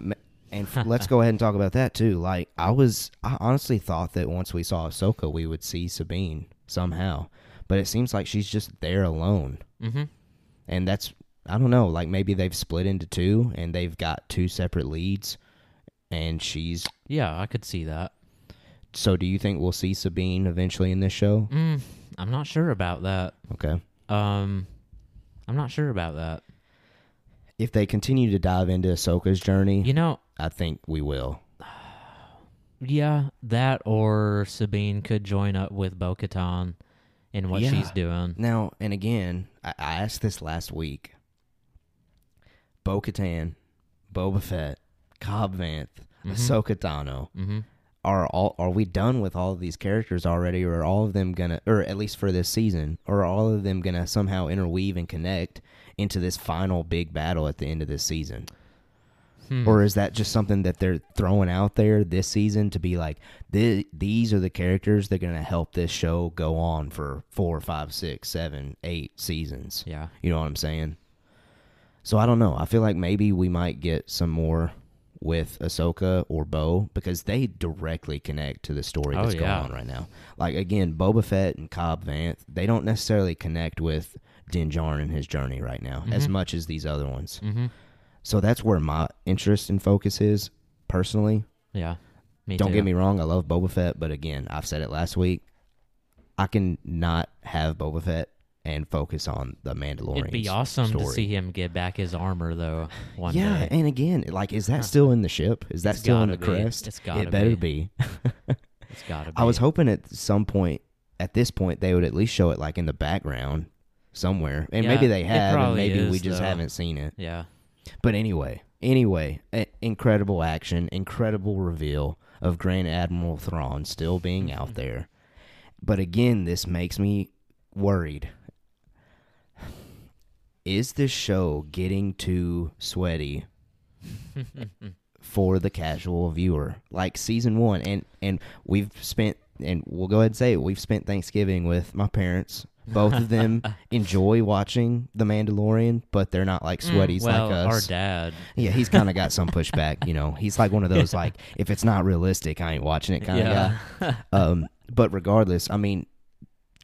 and let's go ahead and talk about that too. Like, I was, I honestly thought that once we saw Ahsoka, we would see Sabine somehow, but it seems like she's just there alone. Mm-hmm. And that's, I don't know, like maybe they've split into two and they've got two separate leads, and she's. Yeah, I could see that. So do you think we'll see Sabine eventually in this show? Mm, I'm not sure about that. Okay. Um, I'm not sure about that. If they continue to dive into Ahsoka's journey, you know, I think we will. Yeah, that or Sabine could join up with Bo-Katan in what yeah. she's doing. Now, and again, I, I asked this last week. Bo-Katan, Boba Fett, Cobb Vanth, mm-hmm. Ahsoka Tano. Mm-hmm. Are all are we done with all of these characters already, or are all of them gonna, or at least for this season, or are all of them gonna somehow interweave and connect into this final big battle at the end of this season? Hmm. Or is that just something that they're throwing out there this season to be like, th- these are the characters that are gonna help this show go on for four, five, six, seven, eight seasons? Yeah, you know what I'm saying. So I don't know. I feel like maybe we might get some more with Ahsoka or Bo, because they directly connect to the story that's oh, yeah. going on right now. Like, again, Boba Fett and Cobb Vanth, they don't necessarily connect with Din Djarin and his journey right now, mm-hmm. as much as these other ones. Mm-hmm. So that's where my interest and focus is, personally. Yeah, me Don't too. Get me wrong, I love Boba Fett, but again, I've said it last week, I can not have Boba Fett and focus on the Mandalorian. It'd be awesome story. To see him get back his armor, though. One yeah, day. And again, like, is that still in the ship? Is that it's still in the be. crest? It's gotta it better be. be. It's gotta be. I was hoping at some point, at this point, they would at least show it like in the background somewhere, and yeah, maybe they have, and maybe is, we just though. haven't seen it. Yeah. But anyway, anyway, a- incredible action, incredible reveal of Grand Admiral Thrawn still being out there. But again, this makes me worried. Is this show getting too sweaty for the casual viewer? Like season one, and, and we've spent, and we'll go ahead and say it, we've spent Thanksgiving with my parents. Both of them enjoy watching The Mandalorian, but they're not like sweaties mm, well, like us. Our dad. Yeah, he's kind of got some pushback, you know. He's like one of those, like, if it's not realistic, I ain't watching it kind of yeah. guy. Um, but regardless, I mean,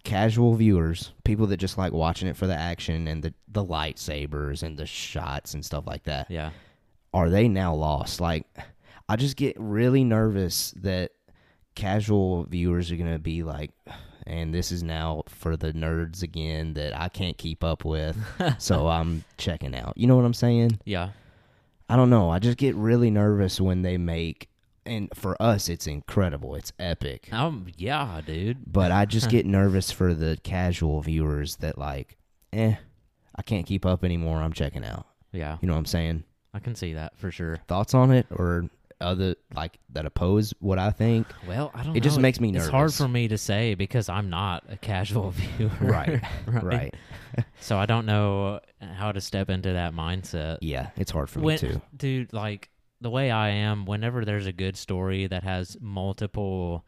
casual viewers, people that just like watching it for the action and the, the lightsabers and the shots and stuff like that. Yeah. Are they now lost? Like, I just get really nervous that casual viewers are going to be like, and this is now for the nerds again that I can't keep up with, so I'm checking out. You know what I'm saying? Yeah. I don't know. I just get really nervous when they make... And for us, it's incredible. It's epic. Um, yeah, dude. But I just get nervous for the casual viewers that like, eh, I can't keep up anymore. I'm checking out. Yeah. You know what I'm saying? I can see that for sure. Thoughts on it or other, like, that oppose what I think? Well, I don't it know. It just makes me nervous. It's hard for me to say because I'm not a casual viewer. Right. Right. right. So I don't know how to step into that mindset. Yeah, it's hard for me when, too. Dude, like... The way I am, whenever there's a good story that has multiple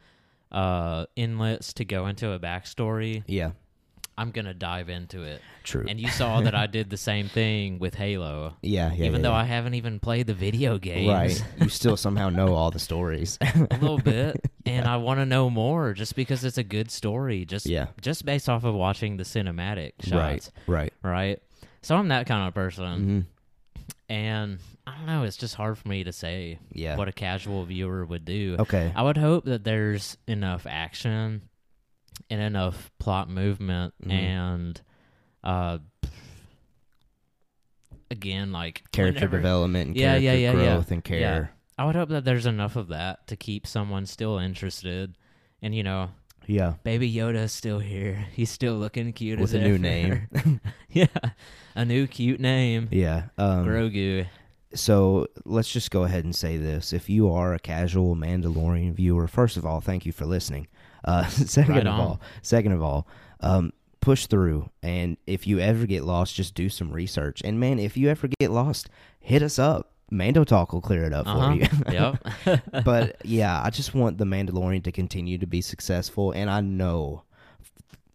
uh, inlets to go into a backstory, yeah, I'm going to dive into it. True. And you saw that I did the same thing with Halo. Yeah, yeah. Even yeah, though yeah. I haven't even played the video games. Right. You still somehow know all the stories. A little bit. Yeah. And I want to know more just because it's a good story, just, yeah. just based off of watching the cinematic shots. Right, right. Right? So I'm that kind of person. Mm-hmm. And I don't know, it's just hard for me to say yeah. what a casual viewer would do. Okay. I would hope that there's enough action and enough plot movement mm-hmm. and, uh, again, like... Character whenever, development and yeah, character yeah, yeah, growth yeah. and care. Yeah. I would hope that there's enough of that to keep someone still interested. And, you know... Yeah. Baby Yoda's still here. He's still looking cute with as a ever. New name. Yeah. A new cute name. Yeah. Um, Grogu. So let's just go ahead and say this. If you are a casual Mandalorian viewer, first of all, thank you for listening. Uh, second right of on. all, second of all, um, push through. And if you ever get lost, just do some research. And man, if you ever get lost, hit us up. Mando Talk will clear it up uh-huh. for you. Yep. But yeah, I just want The Mandalorian to continue to be successful. And I know,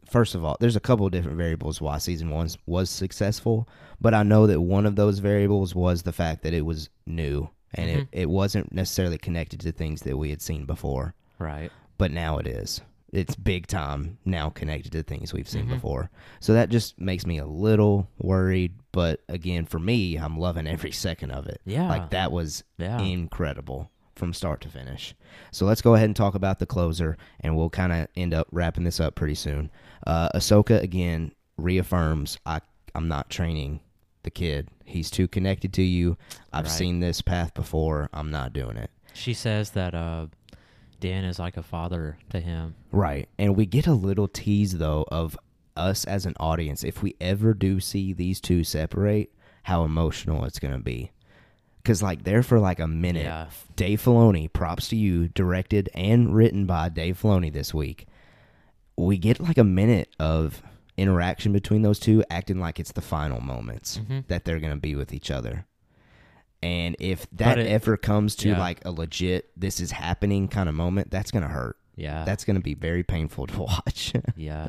first of all, there's a couple of different variables why season one was successful. But I know that one of those variables was the fact that it was new. And mm-hmm. it, it wasn't necessarily connected to things that we had seen before. Right. But now it is. It's big time now connected to things we've seen mm-hmm. before. So that just makes me a little worried. But again, for me, I'm loving every second of it. Yeah. Like that was yeah. incredible from start to finish. So let's go ahead and talk about the closer, and we'll kind of end up wrapping this up pretty soon. Uh, Ahsoka, again, reaffirms, I, I'm not training the kid. He's too connected to you. I've right. seen this path before. I'm not doing it. She says that... Uh Dan is like a father to him. Right. And we get a little tease, though, of us as an audience. If we ever do see these two separate, how emotional it's going to be. Because, like, there for, like, a minute, yeah. Dave Filoni, props to you, directed and written by Dave Filoni this week. We get, like, a minute of interaction between those two acting like it's the final moments mm-hmm. that they're going to be with each other. And if that it, ever comes to, yeah. like, a legit, this is happening kind of moment, that's going to hurt. Yeah. That's going to be very painful to watch. Yeah.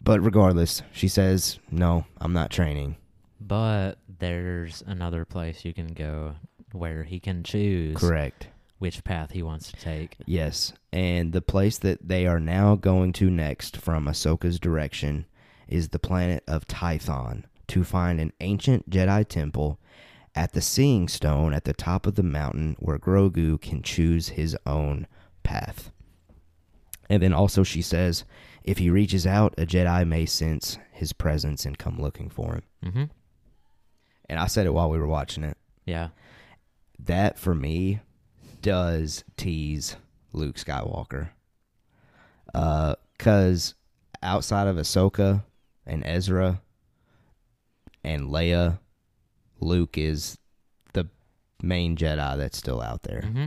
But regardless, she says, no, I'm not training. But there's another place you can go where he can choose. Correct. Which path he wants to take. Yes. And the place that they are now going to next from Ahsoka's direction is the planet of Tython, to find an ancient Jedi temple at the Seeing Stone at the top of the mountain where Grogu can choose his own path. And then also she says, if he reaches out, a Jedi may sense his presence and come looking for him. Mm-hmm. And I said it while we were watching it. Yeah. That, for me, does tease Luke Skywalker. Uh, 'cause outside of Ahsoka and Ezra... and Leia, Luke is the main Jedi that's still out there. Mm-hmm.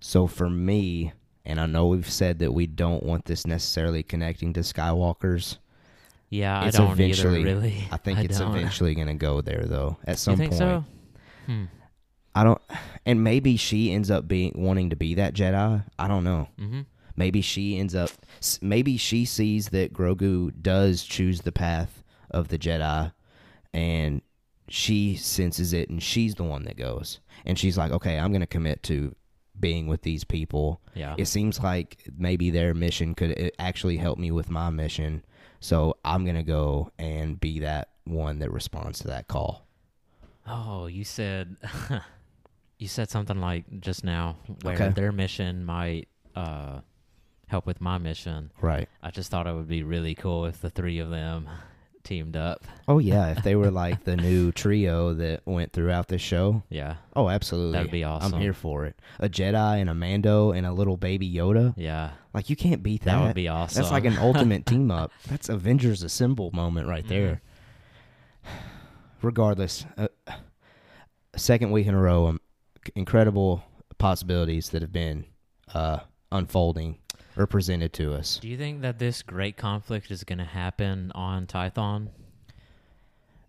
So for me, and I know we've said that we don't want this necessarily connecting to Skywalkers. Yeah, I don't either, really. I think I it's don't. eventually going to go there, though, at some point. You think point. so? Hmm. I don't, and maybe she ends up being wanting to be that Jedi. I don't know. Mm-hmm. Maybe she ends up, maybe she sees that Grogu does choose the path of the Jedi, and she senses it, and she's the one that goes. And she's like, okay, I'm going to commit to being with these people. Yeah. It seems like maybe their mission could actually help me with my mission, so I'm going to go and be that one that responds to that call. Oh, you said you said something like just now where okay. their mission might uh, help with my mission. Right. I just thought it would be really cool if the three of them... teamed up. Oh yeah, if they were like the new trio that went throughout this show. Yeah. Oh, absolutely. That'd be awesome. I'm here for it. A Jedi and a Mando and a little baby Yoda. Yeah. Like you can't beat that. That would be awesome. That's like an ultimate team up. That's Avengers Assemble moment right there. Mm. Regardless, uh, a second week in a row, um, incredible possibilities that have been uh, unfolding. Or presented to us. Do you think that this great conflict is going to happen on Tython?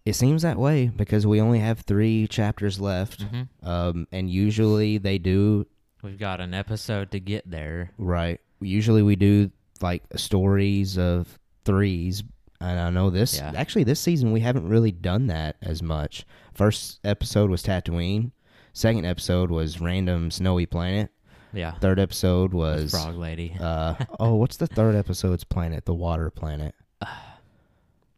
It seems that way because we only have three chapters left, mm-hmm. um, and usually they do. We've got an episode to get there, right? Usually we do like stories of threes, and I know this. Yeah. Actually, this season we haven't really done that as much. First episode was Tatooine. Second episode was random snowy planet. Yeah. Third episode was... Frog Lady. uh, oh, what's the third episode's planet? The water planet. Uh,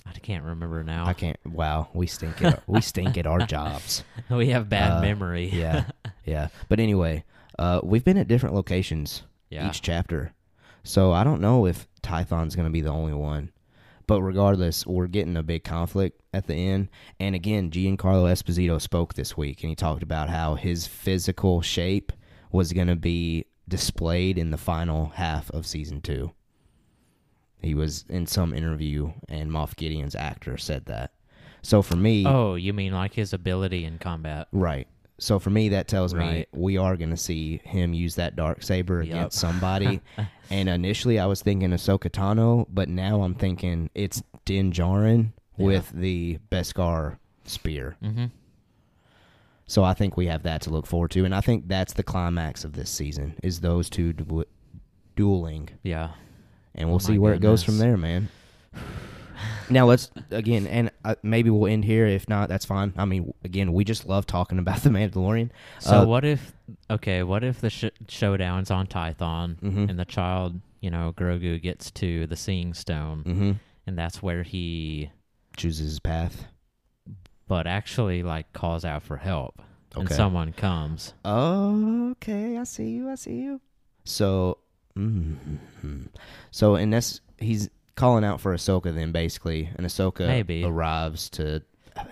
I can't remember now. I can't... Wow. We stink at, we stink at our jobs. We have bad uh, memory. Yeah. Yeah. But anyway, uh, we've been at different locations yeah. each chapter. So I don't know if Tython's going to be the only one. But regardless, we're getting a big conflict at the end. And again, Giancarlo Esposito spoke this week, and he talked about how his physical shape... was going to be displayed in the final half of season two. He was in some interview, and Moff Gideon's actor said that. So for me... Oh, you mean like his ability in combat. Right. So for me, that tells right. me we are going to see him use that darksaber yep. against somebody. And initially I was thinking Ahsoka Tano, but now I'm thinking it's Din Djarin yeah. with the Beskar spear. Mm-hmm. So I think we have that to look forward to, and I think that's the climax of this season, is those two du- dueling. Yeah. And we'll oh see where goodness. it goes from there, man. Now let's, again, and uh, maybe we'll end here. If not, that's fine. I mean, again, we just love talking about The Mandalorian. So uh, what if, okay, what if the sh- showdown's on Tython, mm-hmm. and the child, you know, Grogu gets to the Seeing Stone, mm-hmm. and that's where he... chooses his path. But actually, like, calls out for help, okay. and someone comes. Oh, okay, I see you, I see you. So, mm-hmm. so, and that's, he's calling out for Ahsoka then, basically, and Ahsoka Maybe. arrives to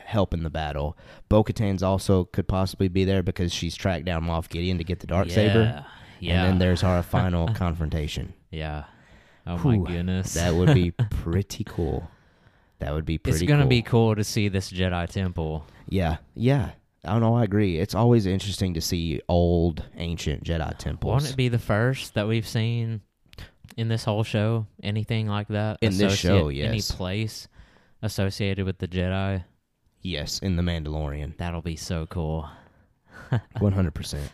help in the battle. Bo-Katan's also could possibly be there because she's tracked down Moff Gideon to get the Darksaber, yeah. yeah. and then there's our final confrontation. Yeah. Oh, Whew, my goodness. That would be pretty cool. That would be pretty cool. It's going to cool. be cool to see this Jedi temple. Yeah, yeah. I know, I agree. It's always interesting to see old, ancient Jedi temples. Won't it be the first that we've seen in this whole show? Anything like that? In Associate, this show, yes. Any place associated with the Jedi? Yes, in The Mandalorian. That'll be so cool. one hundred percent.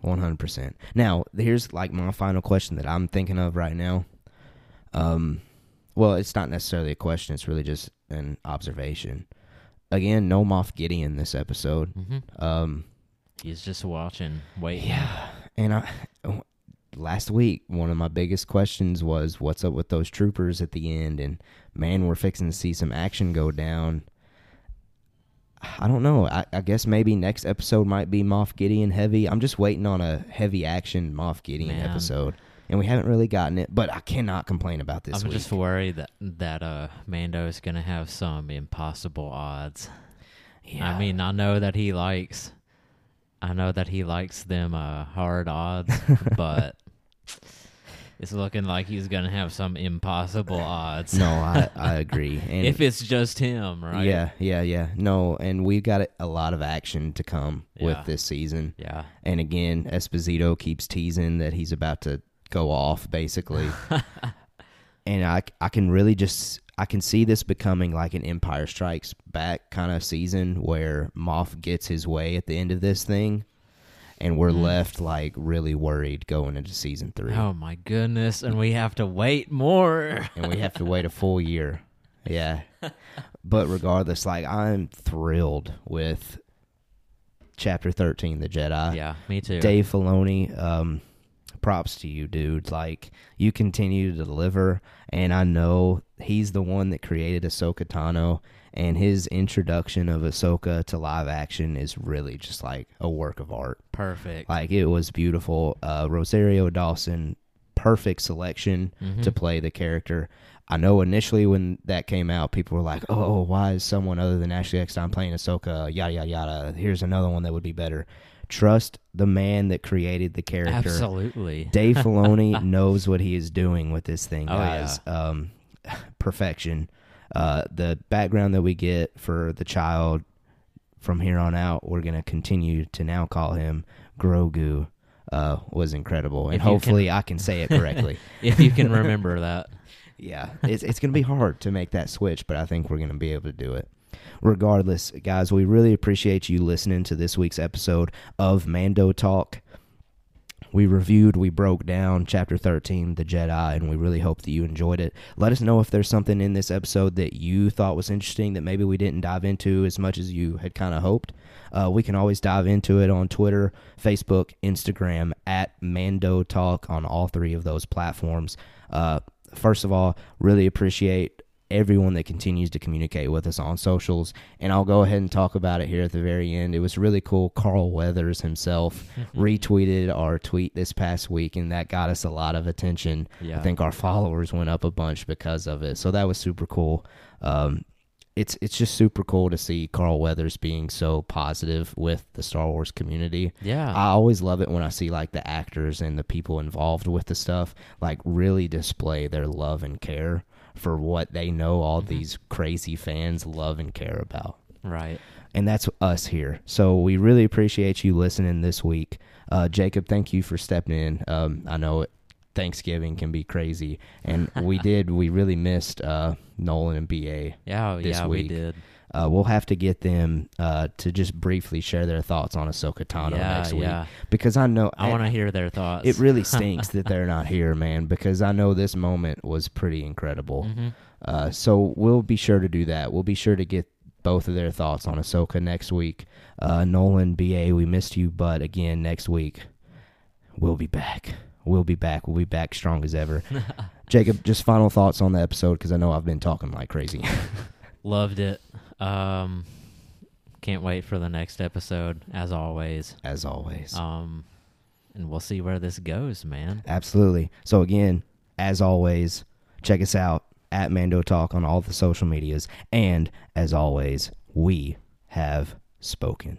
one hundred percent. Now, here's like my final question that I'm thinking of right now. Um... Well, it's not necessarily a question. It's really just an observation. Again, no Moff Gideon this episode. Mm-hmm. Um, He's just watching, waiting. Yeah. And I, last week, one of my biggest questions was, what's up with those troopers at the end? And, man, we're fixing to see some action go down. I don't know. I, I guess maybe next episode might be Moff Gideon heavy. I'm just waiting on a heavy action Moff Gideon man. episode. And we haven't really gotten it, but I cannot complain about this I'm week. Just worried that, that uh, Mando is going to have some impossible odds. Yeah. I mean, I know that he likes, I know that he likes them uh, hard odds, but it's looking like he's going to have some impossible odds. No, I, I agree. And if it's just him, right? Yeah, yeah, yeah. No, and we've got a lot of action to come yeah. with this season. Yeah. And again, Esposito keeps teasing that he's about to go off, basically. And I, I can really just, I can see this becoming like an Empire Strikes Back kind of season where Moff gets his way at the end of this thing, and we're mm. left like really worried going into season three. Oh my goodness, and we have to wait more. And we have to wait a full year. Yeah. But regardless, like, I'm thrilled with Chapter thirteen, The Jedi. Yeah, me too. Dave Filoni, um, props to you, dude. Like, you continue to deliver, and I know he's the one that created Ahsoka Tano, and his introduction of Ahsoka to live action is really just like a work of art. Perfect. Like, it was beautiful. Uh, Rosario Dawson, perfect selection mm-hmm. to play the character. I know initially when that came out, people were like, oh, why is someone other than Ashley Eckstein playing Ahsoka? Yada, yada, yada. Here's another one that would be better. Trust the man that created the character. Absolutely. Dave Filoni knows what he is doing with this thing, guys. Oh, yeah. Um, perfection. Uh, the background that we get for the child from here on out, we're going to continue to now call him Grogu, uh, was incredible. And hopefully can... I can say it correctly. If you can remember that. Yeah. It's, it's going to be hard to make that switch, but I think we're going to be able to do it. Regardless, guys, we really appreciate you listening to this week's episode of Mando Talk. We reviewed, we broke down Chapter thirteen, The Jedi, and we really hope that you enjoyed it. Let us know if there's something in this episode that you thought was interesting that maybe we didn't dive into as much as you had kind of hoped. Uh, we can always dive into it on Twitter, Facebook, Instagram, at Mando Talk on all three of those platforms. Uh, first of all, really appreciate everyone that continues to communicate with us on socials, and I'll go ahead and talk about it here at the very end. It was really cool. Carl Weathers himself retweeted our tweet this past week, and that got us a lot of attention. Yeah. I think our followers went up a bunch because of it, so that was super cool. Um, it's it's just super cool to see Carl Weathers being so positive with the Star Wars community. Yeah. I always love it when I see, like, the actors and the people involved with the stuff, like, really display their love and care for what they know all mm-hmm. these crazy fans love and care about. Right. And that's us here. So we really appreciate you listening this week. Uh, Jacob, thank you for stepping in. Um, I know Thanksgiving can be crazy, and we did. We really missed uh, Nolan and B A yeah, this yeah, week. We did. Uh, we'll have to get them uh, to just briefly share their thoughts on Ahsoka Tano yeah, next week. Yeah. Because I know... I want to hear their thoughts. It really stinks that they're not here, man, because I know this moment was pretty incredible. Mm-hmm. Uh, so we'll be sure to do that. We'll be sure to get both of their thoughts on Ahsoka next week. Uh, Nolan, B A, we missed you, but again, next week, we'll be back. We'll be back. We'll be back strong as ever. Jacob, just final thoughts on the episode, because I know I've been talking like crazy. Loved it. Um, can't wait for the next episode, as always. As always. Um, and we'll see where this goes, man. Absolutely. So again, as always, check us out at Mando Talk on all the social medias. And as always, we have spoken.